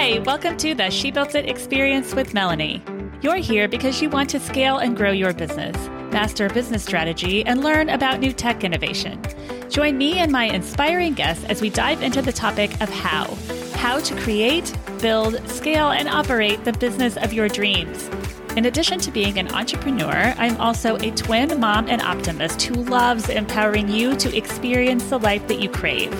Hi, welcome to the She Built It Experience with Melanie. You're here because you want to scale and grow your business, master business strategy, and learn about new tech innovation. Join me and my inspiring guests as we dive into the topic of how to create, build, scale, and operate the business of your dreams. In addition to being an entrepreneur, I'm also a twin mom and optimist who loves empowering you to experience the life that you crave.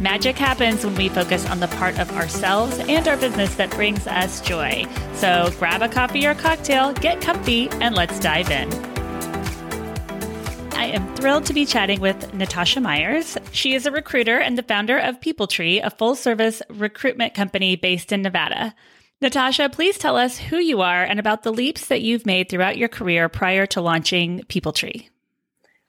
Magic happens when we focus on the part of ourselves and our business that brings us joy. So grab a coffee or cocktail, get comfy, and let's dive in. I am thrilled to be chatting with Natasha Myers. She is a recruiter and the founder of People Tree, a full-service recruitment company based in Nevada. Natasha, please tell us who you are and about the leaps that you've made throughout your career prior to launching People Tree.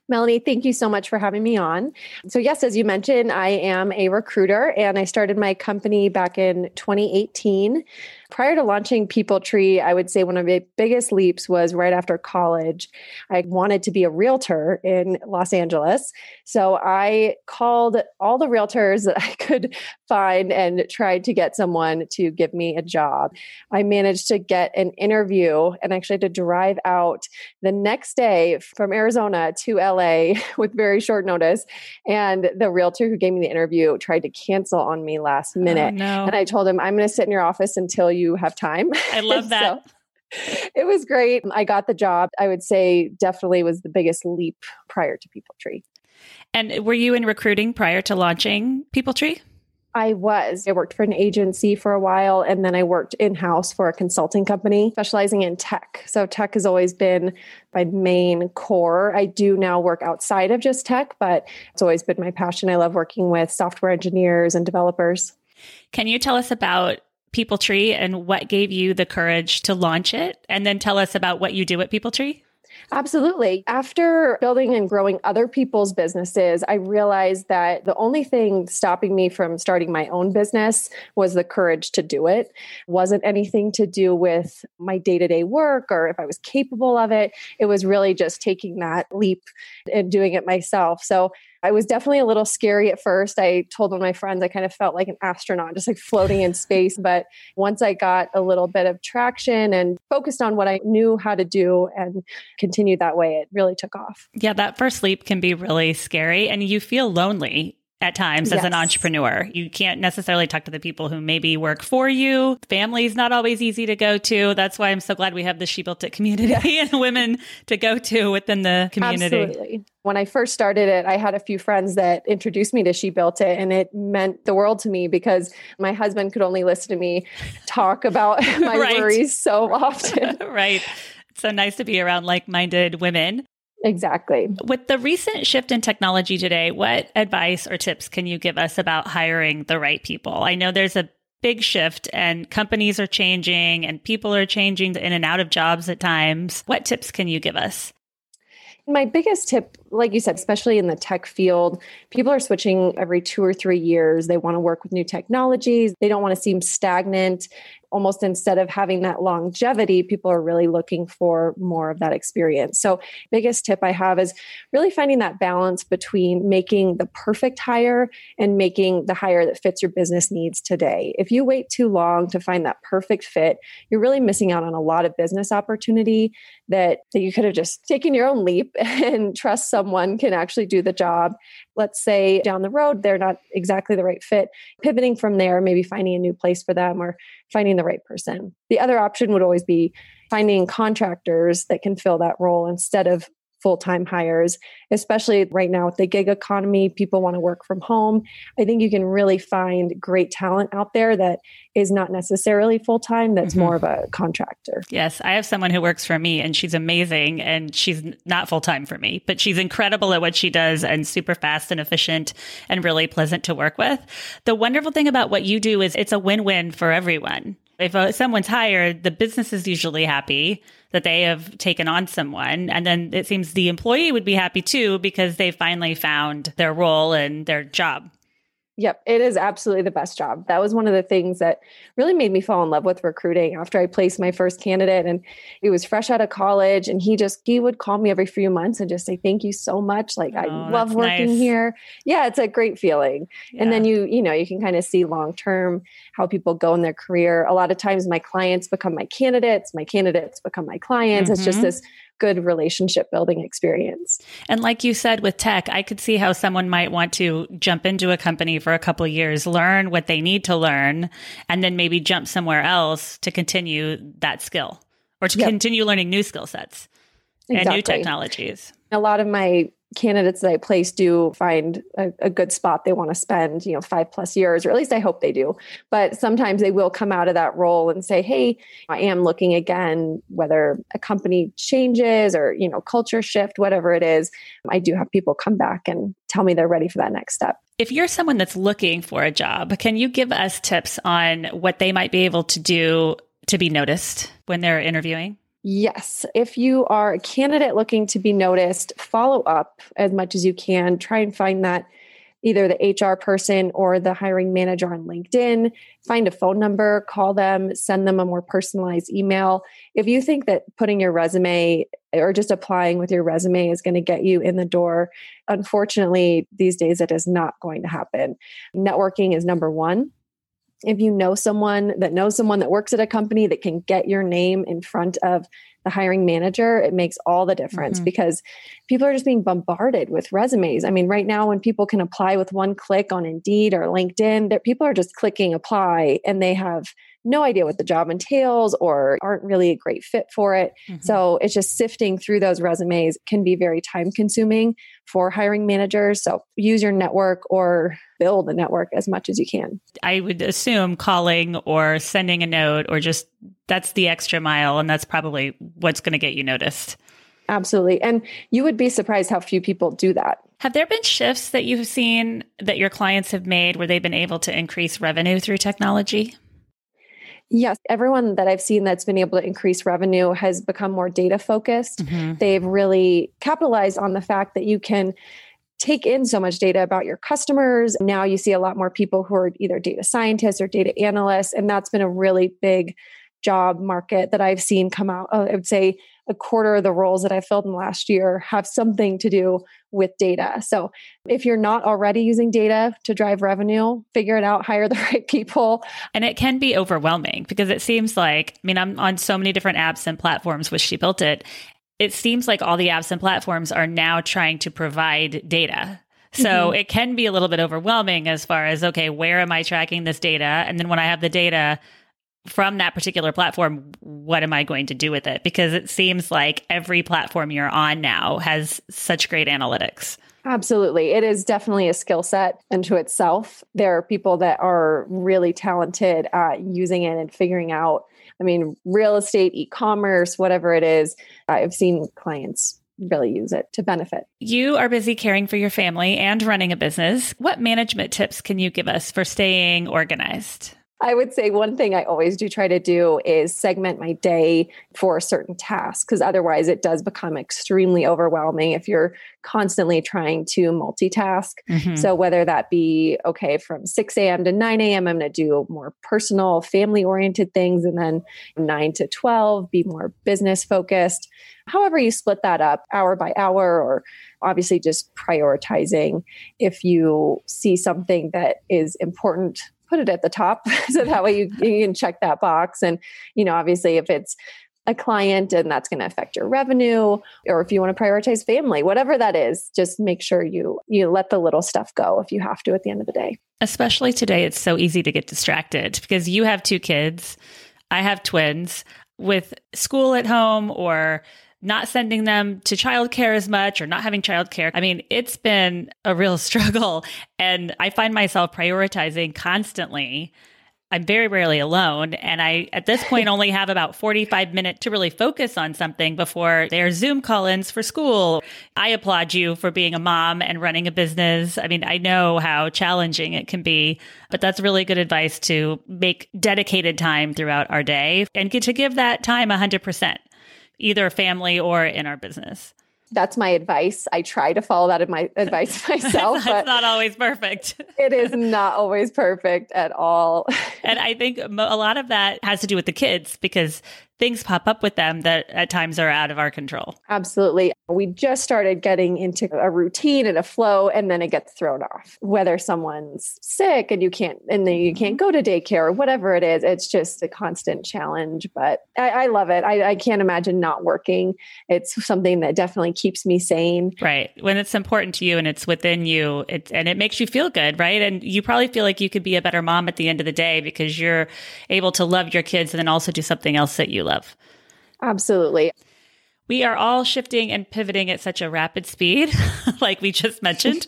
Melanie, thank you so much for having me on. So yes, as you mentioned, I am a recruiter and I started my company back in 2018. Prior to launching People Tree, I would say one of my biggest leaps was right after college. I wanted to be a realtor in Los Angeles. So I called all the realtors that I could find and tried to get someone to give me a job. I managed to get an interview and actually had to drive out the next day from Arizona to LA with very short notice. And the realtor who gave me the interview tried to cancel on me last minute. Oh, no. And I told him, I'm going to sit in your office until you have time. I love that. So, it was great. I got the job. I would say definitely was the biggest leap prior to People Tree. And were you in recruiting prior to launching People Tree? I was. I worked for an agency for a while, and then I worked in-house for a consulting company specializing in tech. So tech has always been my main core. I do now work outside of just tech, but it's always been my passion. I love working with software engineers and developers. Can you tell us about People Tree and what gave you the courage to launch it? And then tell us about what you do at People Tree. Absolutely. After building and growing other people's businesses, I realized that the only thing stopping me from starting my own business was the courage to do it. It wasn't anything to do with my day-to-day work or if I was capable of it. It was really just taking that leap and doing it myself. So I was definitely a little scary at first. I told one of my friends I kind of felt like an astronaut, just like floating in space. But once I got a little bit of traction and focused on what I knew how to do and continued that way, it really took off. Yeah, that first leap can be really scary and you feel lonely at times as an entrepreneur. You can't necessarily talk to the people who maybe work for you. Family is not always easy to go to. That's why I'm so glad we have the She Built It community and women to go to within the community. Absolutely. When I first started it, I had a few friends that introduced me to She Built It, and it meant the world to me because my husband could only listen to me talk about my worries so often. Right. It's so nice to be around like-minded women. Exactly. With the recent shift in technology today, what advice or tips can you give us about hiring the right people? I know there's a big shift and companies are changing and people are changing in and out of jobs at times. What tips can you give us? My biggest tip, like you said, especially in the tech field, people are switching every 2 or 3 years. They want to work with new technologies. They don't want to seem stagnant. Almost instead of having that longevity, people are really looking for more of that experience. So biggest tip I have is really finding that balance between making the perfect hire and making the hire that fits your business needs today. If you wait too long to find that perfect fit, you're really missing out on a lot of business opportunity that you could have just taken your own leap and trust someone can actually do the job. Let's say down the road, they're not exactly the right fit. Pivoting from there, maybe finding a new place for them or finding the right person. The other option would always be finding contractors that can fill that role instead of full-time hires, especially right now with the gig economy, people want to work from home. I think you can really find great talent out there that is not necessarily full-time, that's more of a contractor. Yes, I have someone who works for me and she's amazing and she's not full-time for me, but she's incredible at what she does and super fast and efficient and really pleasant to work with. The wonderful thing about what you do is it's a win-win for everyone. If someone's hired, the business is usually happy that they have taken on someone. And then it seems the employee would be happy too, because they finally found their role and their job. Yep. It is absolutely the best job. That was one of the things that really made me fall in love with recruiting after I placed my first candidate, and it was fresh out of college. And he would call me every few months and just say, thank you so much. Like, I love working here. Yeah. It's a great feeling. Yeah. And then you can kind of see long-term how people go in their career. A lot of times my clients become my candidates become my clients. Mm-hmm. It's just this good relationship building experience. And like you said, with tech, I could see how someone might want to jump into a company for a couple of years, learn what they need to learn, and then maybe jump somewhere else to continue that skill or to continue learning new skill sets and new technologies. A lot of my candidates that I place do find a good spot they want to spend, 5+ years, or at least I hope they do. But sometimes they will come out of that role and say, hey, I am looking again, whether a company changes or, culture shift, whatever it is. I do have people come back and tell me they're ready for that next step. If you're someone that's looking for a job, can you give us tips on what they might be able to do to be noticed when they're interviewing? Yes. If you are a candidate looking to be noticed, follow up as much as you can. Try and find that either the HR person or the hiring manager on LinkedIn. Find a phone number, call them, send them a more personalized email. If you think that putting your resume or just applying with your resume is going to get you in the door, unfortunately, these days it is not going to happen. Networking is number one. If you know someone that works at a company that can get your name in front of the hiring manager, it makes all the difference because people are just being bombarded with resumes. I mean, right now when people can apply with one click on Indeed or LinkedIn, that people are just clicking apply and they have no idea what the job entails or aren't really a great fit for it. Mm-hmm. So it's just sifting through those resumes can be very time consuming for hiring managers. So use your network or build a network as much as you can. I would assume calling or sending a note or just that's the extra mile. And that's probably what's going to get you noticed. Absolutely. And you would be surprised how few people do that. Have there been shifts that you've seen that your clients have made where they've been able to increase revenue through technology? Yes. Everyone that I've seen that's been able to increase revenue has become more data focused. Mm-hmm. They've really capitalized on the fact that you can take in so much data about your customers. Now you see a lot more people who are either data scientists or data analysts. And that's been a really big job market that I've seen come out. I would say a quarter of the roles that I filled in the last year have something to do with data. So if you're not already using data to drive revenue, figure it out, hire the right people. And it can be overwhelming because it seems like, I'm on so many different apps and platforms with She Built It. It seems like all the apps and platforms are now trying to provide data. So it can be a little bit overwhelming as far as, okay, where am I tracking this data? And then when I have the data from that particular platform, what am I going to do with it? Because it seems like every platform you're on now has such great analytics. Absolutely. It is definitely a skill set unto itself. There are people that are really talented at using it and figuring out, real estate, e-commerce, whatever it is. I've seen clients really use it to benefit. You are busy caring for your family and running a business. What management tips can you give us for staying organized? I would say one thing I always do try to do is segment my day for a certain task, because otherwise it does become extremely overwhelming if you're constantly trying to multitask. Mm-hmm. So whether that be, from 6 a.m. to 9 a.m., I'm going to do more personal, family-oriented things, and then 9 to 12, be more business-focused. However you split that up, hour by hour, or obviously just prioritizing. If you see something that is important, put it at the top. So that way you can check that box. And, obviously if it's a client and that's going to affect your revenue, or if you want to prioritize family, whatever that is, just make sure you let the little stuff go if you have to at the end of the day. Especially today, it's so easy to get distracted because you have 2 kids. I have twins with school at home or not sending them to childcare as much or not having childcare. It's been a real struggle. And I find myself prioritizing constantly. I'm very rarely alone. And I, at this point, only have about 45 minutes to really focus on something before there are Zoom call-ins for school. I applaud you for being a mom and running a business. I know how challenging it can be, but that's really good advice to make dedicated time throughout our day and to give that time 100%. Either family or in our business. That's my advice. I try to follow that advice myself. It's not always perfect. It is not always perfect at all. And I think a lot of that has to do with the kids, because things pop up with them that at times are out of our control. Absolutely. We just started getting into a routine and a flow, and then it gets thrown off. Whether someone's sick and you can't go to daycare or whatever it is, it's just a constant challenge. But I love it. I can't imagine not working. It's something that definitely keeps me sane. Right. When it's important to you and it's within you, and it makes you feel good, right? And you probably feel like you could be a better mom at the end of the day because you're able to love your kids and then also do something else that you love. Absolutely. We are all shifting and pivoting at such a rapid speed, like we just mentioned.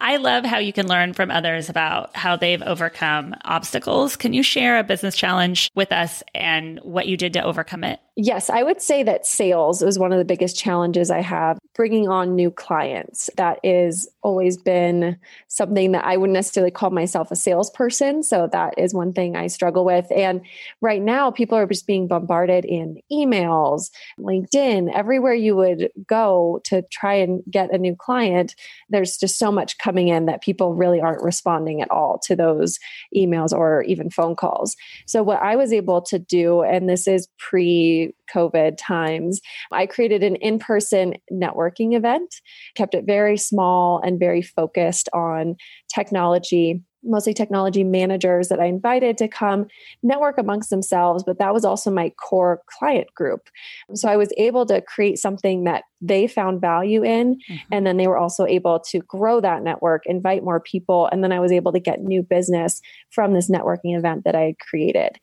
I love how you can learn from others about how they've overcome obstacles. Can you share a business challenge with us and what you did to overcome it? Yes, I would say that sales was one of the biggest challenges I have. Bringing on new clients, that is always been something that I wouldn't necessarily call myself a salesperson. So that is one thing I struggle with. And right now, people are just being bombarded in emails, LinkedIn, everywhere you would go to try and get a new client. There's just so much coming in that people really aren't responding at all to those emails or even phone calls. So what I was able to do, and this is pre-COVID times, I created an in-person networking event, kept it very small and very focused on technology, mostly technology managers that I invited to come network amongst themselves, but that was also my core client group. So I was able to create something that they found value in, and then they were also able to grow that network, invite more people, and then I was able to get new business from this networking event that I had created.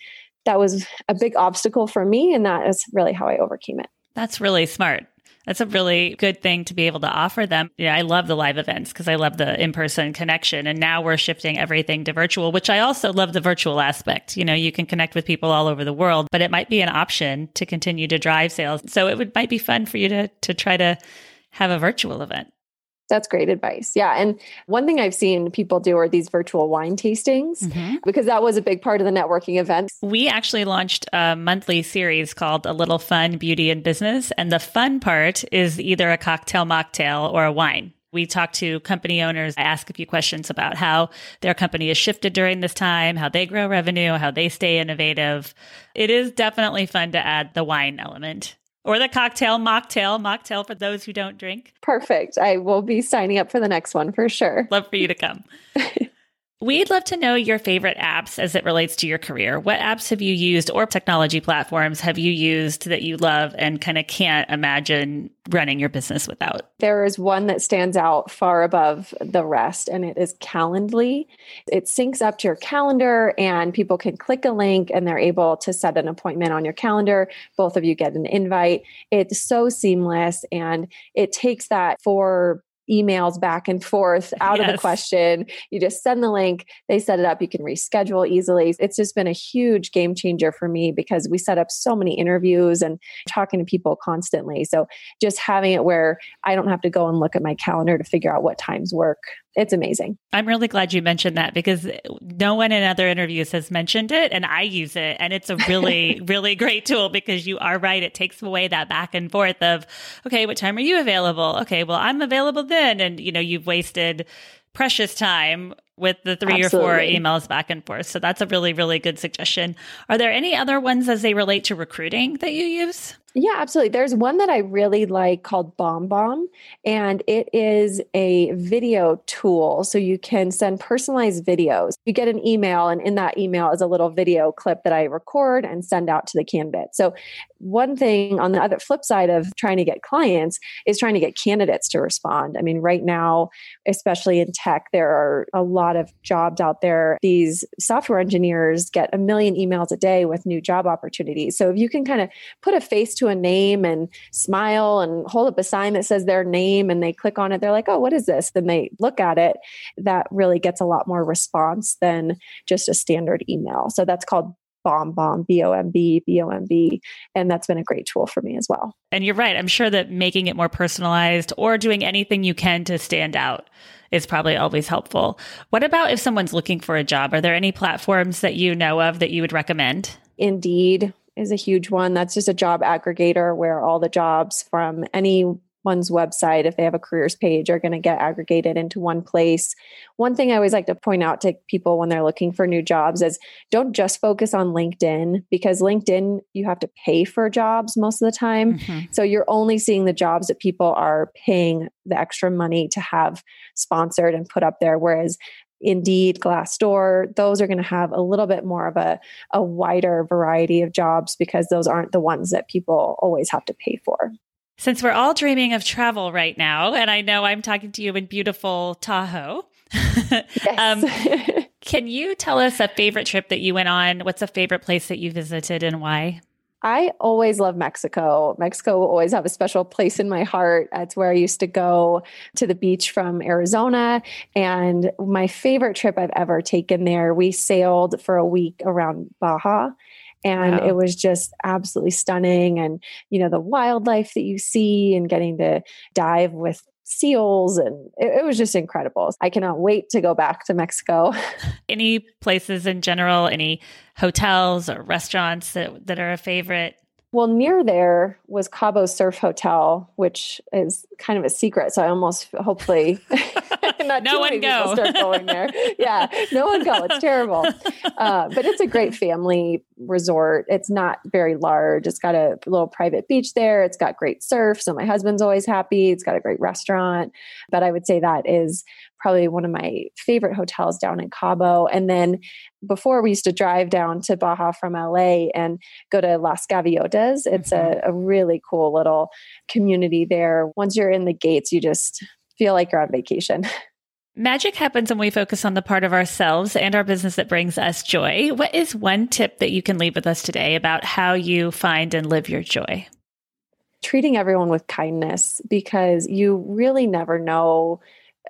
That was a big obstacle for me, and that is really how I overcame it. That's really smart. That's a really good thing to be able to offer them. Yeah, I love the live events because I love the in-person connection. And now we're shifting everything to virtual, which I also love the virtual aspect. You know, you can connect with people all over the world, but it might be an option to continue to drive sales. So it might be fun for you to try to have a virtual event. That's great advice. Yeah. And one thing I've seen people do are these virtual wine tastings, because that was a big part of the networking event. We actually launched a monthly series called A Little Fun, Beauty and Business. And the fun part is either a cocktail mocktail or a wine. We talk to company owners. I ask a few questions about how their company has shifted during this time, how they grow revenue, how they stay innovative. It is definitely fun to add the wine element. Or the cocktail, mocktail for those who don't drink. Perfect. I will be signing up for the next one for sure. Love for you to come. We'd love to know your favorite apps as it relates to your career. What apps have you used or technology platforms have you used that you love and kind of can't imagine running your business without? There is one that stands out far above the rest, and it is Calendly. It syncs up to your calendar, and people can click a link and they're able to set an appointment on your calendar. Both of you get an invite. It's so seamless, and it takes that for emails back and forth out of the question. You just send the link, they set it up, you can reschedule easily. It's just been a huge game changer for me because we set up so many interviews and talking to people constantly. So just having it where I don't have to go and look at my calendar to figure out what times work. It's amazing. I'm really glad you mentioned that because no one in other interviews has mentioned it, and I use it. And it's a really, really great tool because you are right. It takes away that back and forth of, okay, what time are you available? Okay, well, I'm available then. And, you know, you've wasted precious time with the three or four emails back and forth. So that's a really, really good suggestion. Are there any other ones as they relate to recruiting that you use? Yeah, absolutely. There's one that I really like called BombBomb, and it is a video tool. So you can send personalized videos. You get an email, and in that email is a little video clip that I record and send out to the candidate. So one thing on the other flip side of trying to get clients is trying to get candidates to respond. I mean, right now, especially in tech, there are a lot of jobs out there. These software engineers get 1 million emails a day with new job opportunities. So if you can kind of put a face to a name and smile and hold up a sign that says their name and they click on it, they're like, oh, what is this? Then they look at it. That really gets a lot more response than just a standard email. So that's called BombBomb, BombBomb. And that's been a great tool for me as well. And you're right. I'm sure that making it more personalized or doing anything you can to stand out is probably always helpful. What about if someone's looking for a job? Are there any platforms that you know of that you would recommend? Indeed is a huge one. That's just a job aggregator where all the jobs from any one's website, if they have a careers page, are going to get aggregated into one place. One thing I always like to point out to people when they're looking for new jobs is don't just focus on LinkedIn, because LinkedIn, you have to pay for jobs most of the time. Mm-hmm. So you're only seeing the jobs that people are paying the extra money to have sponsored and put up there. Whereas Indeed, Glassdoor, those are going to have a little bit more of a wider variety of jobs, because those aren't the ones that people always have to pay for. Since we're all dreaming of travel right now, and I know I'm talking to you in beautiful Tahoe, yes. Can you tell us a favorite trip that you went on? What's a favorite place that you visited and why? I always love Mexico. Mexico will always have a special place in my heart. That's where I used to go to the beach from Arizona. And my favorite trip I've ever taken there, we sailed for a week around Baja. And wow. It was just absolutely stunning. And, you know, the wildlife that you see and getting to dive with seals, and it was just incredible. I cannot wait to go back to Mexico. Any places in general, any hotels or restaurants that are a favorite? Well, near there was Cabo Surf Hotel, which is kind of a secret. So I almost, hopefully, not no too one many go. People start going there. Yeah, no one go. It's terrible. But it's a great family resort. It's not very large. It's got a little private beach there. It's got great surf. So my husband's always happy. It's got a great restaurant. But I would say that is probably one of my favorite hotels down in Cabo. And then before, we used to drive down to Baja from LA and go to Las Gaviotas. It's a really cool little community there. Once you're in the gates, you just feel like you're on vacation. Magic happens when we focus on the part of ourselves and our business that brings us joy. What is one tip that you can leave with us today about how you find and live your joy? Treating everyone with kindness, because you really never know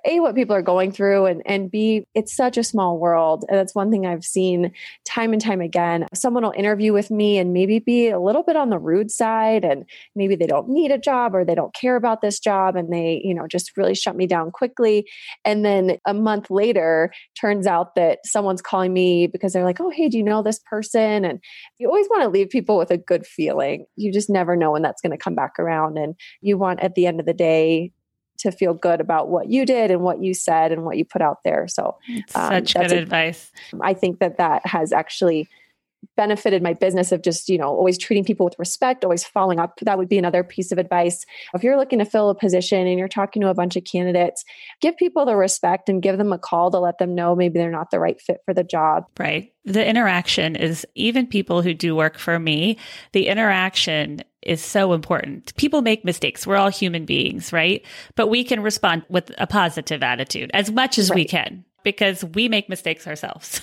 A, what people are going through, and B, it's such a small world. And that's one thing I've seen time and time again. Someone will interview with me and maybe be a little bit on the rude side, and maybe they don't need a job or they don't care about this job. And they, you know, just really shut me down quickly. And then a month later, turns out that someone's calling me because they're like, oh, hey, do you know this person? And you always want to leave people with a good feeling. You just never know when that's going to come back around. And you want, at the end of the day, to feel good about what you did and what you said and what you put out there. So such good advice. I think that has actually benefited my business of just, you know, always treating people with respect, always following up. That would be another piece of advice. If you're looking to fill a position and you're talking to a bunch of candidates, give people the respect and give them a call to let them know maybe they're not the right fit for the job. Right. The interaction is, even people who do work for me, the interaction is so important. People make mistakes. We're all human beings, right? But we can respond with a positive attitude as much as we can, because we make mistakes ourselves.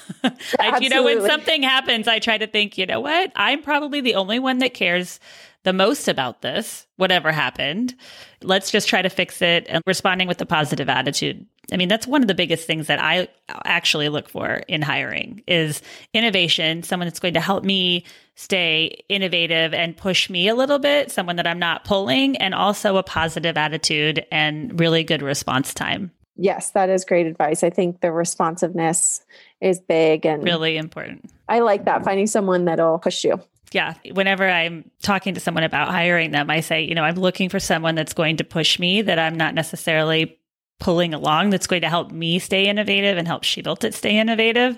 You know, when something happens, I try to think, you know what? I'm probably the only one that cares the most about this, whatever happened. Let's just try to fix it, and responding with a positive attitude. I mean, that's one of the biggest things that I actually look for in hiring is innovation, someone that's going to help me stay innovative and push me a little bit, someone that I'm not pulling, and also a positive attitude and really good response time. Yes, that is great advice. I think the responsiveness is big and really important. I like that, finding someone that'll push you. Yeah. Whenever I'm talking to someone about hiring them, I say, you know, I'm looking for someone that's going to push me, that I'm not necessarily pulling along, that's going to help me stay innovative and help She Built It stay innovative.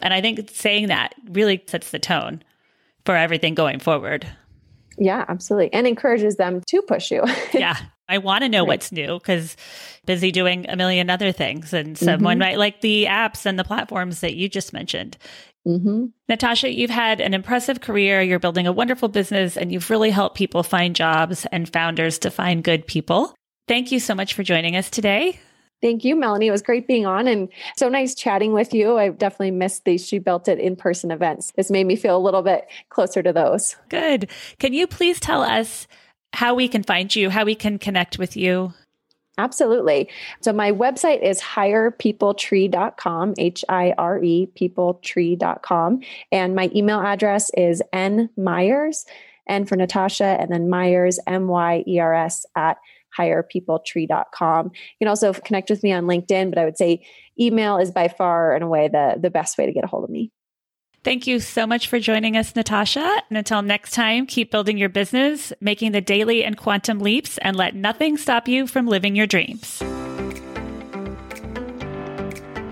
And I think saying that really sets the tone for everything going forward. Yeah, absolutely. And encourages them to push you. Yeah. I want to know what's new, because busy doing a million other things. And someone might like the apps and the platforms that you just mentioned. Mm-hmm. Natasha, you've had an impressive career. You're building a wonderful business, and you've really helped people find jobs and founders to find good people. Thank you so much for joining us today. Thank you, Melanie. It was great being on, and so nice chatting with you. I definitely missed these She Built It in-person events. This made me feel a little bit closer to those. Good. Can you please tell us how we can find you, how we can connect with you? Absolutely. So my website is hirepeopletree.com, HIRE, peopletree.com. And my email address is nmyers, N for Natasha, and then Myers, MYERS at hirepeopletree.com. You can also connect with me on LinkedIn, but I would say email is by far and away the best way to get a hold of me. Thank you so much for joining us, Natasha. And until next time, keep building your business, making the daily and quantum leaps, and let nothing stop you from living your dreams.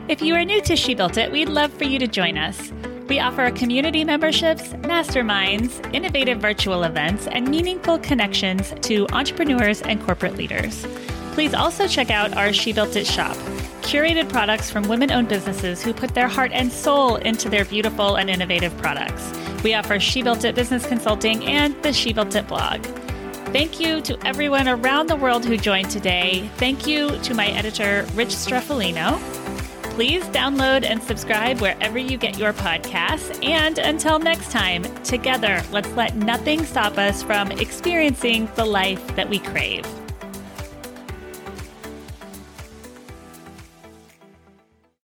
If you are new to She Built It, we'd love for you to join us. We offer community memberships, masterminds, innovative virtual events, and meaningful connections to entrepreneurs and corporate leaders. Please also check out our She Built It shop, curated products from women-owned businesses who put their heart and soul into their beautiful and innovative products. We offer She Built It business consulting and the She Built It blog. Thank you to everyone around the world who joined today. Thank you to my editor, Rich Streffolino. Please download and subscribe wherever you get your podcasts. And until next time, together, let's let nothing stop us from experiencing the life that we crave.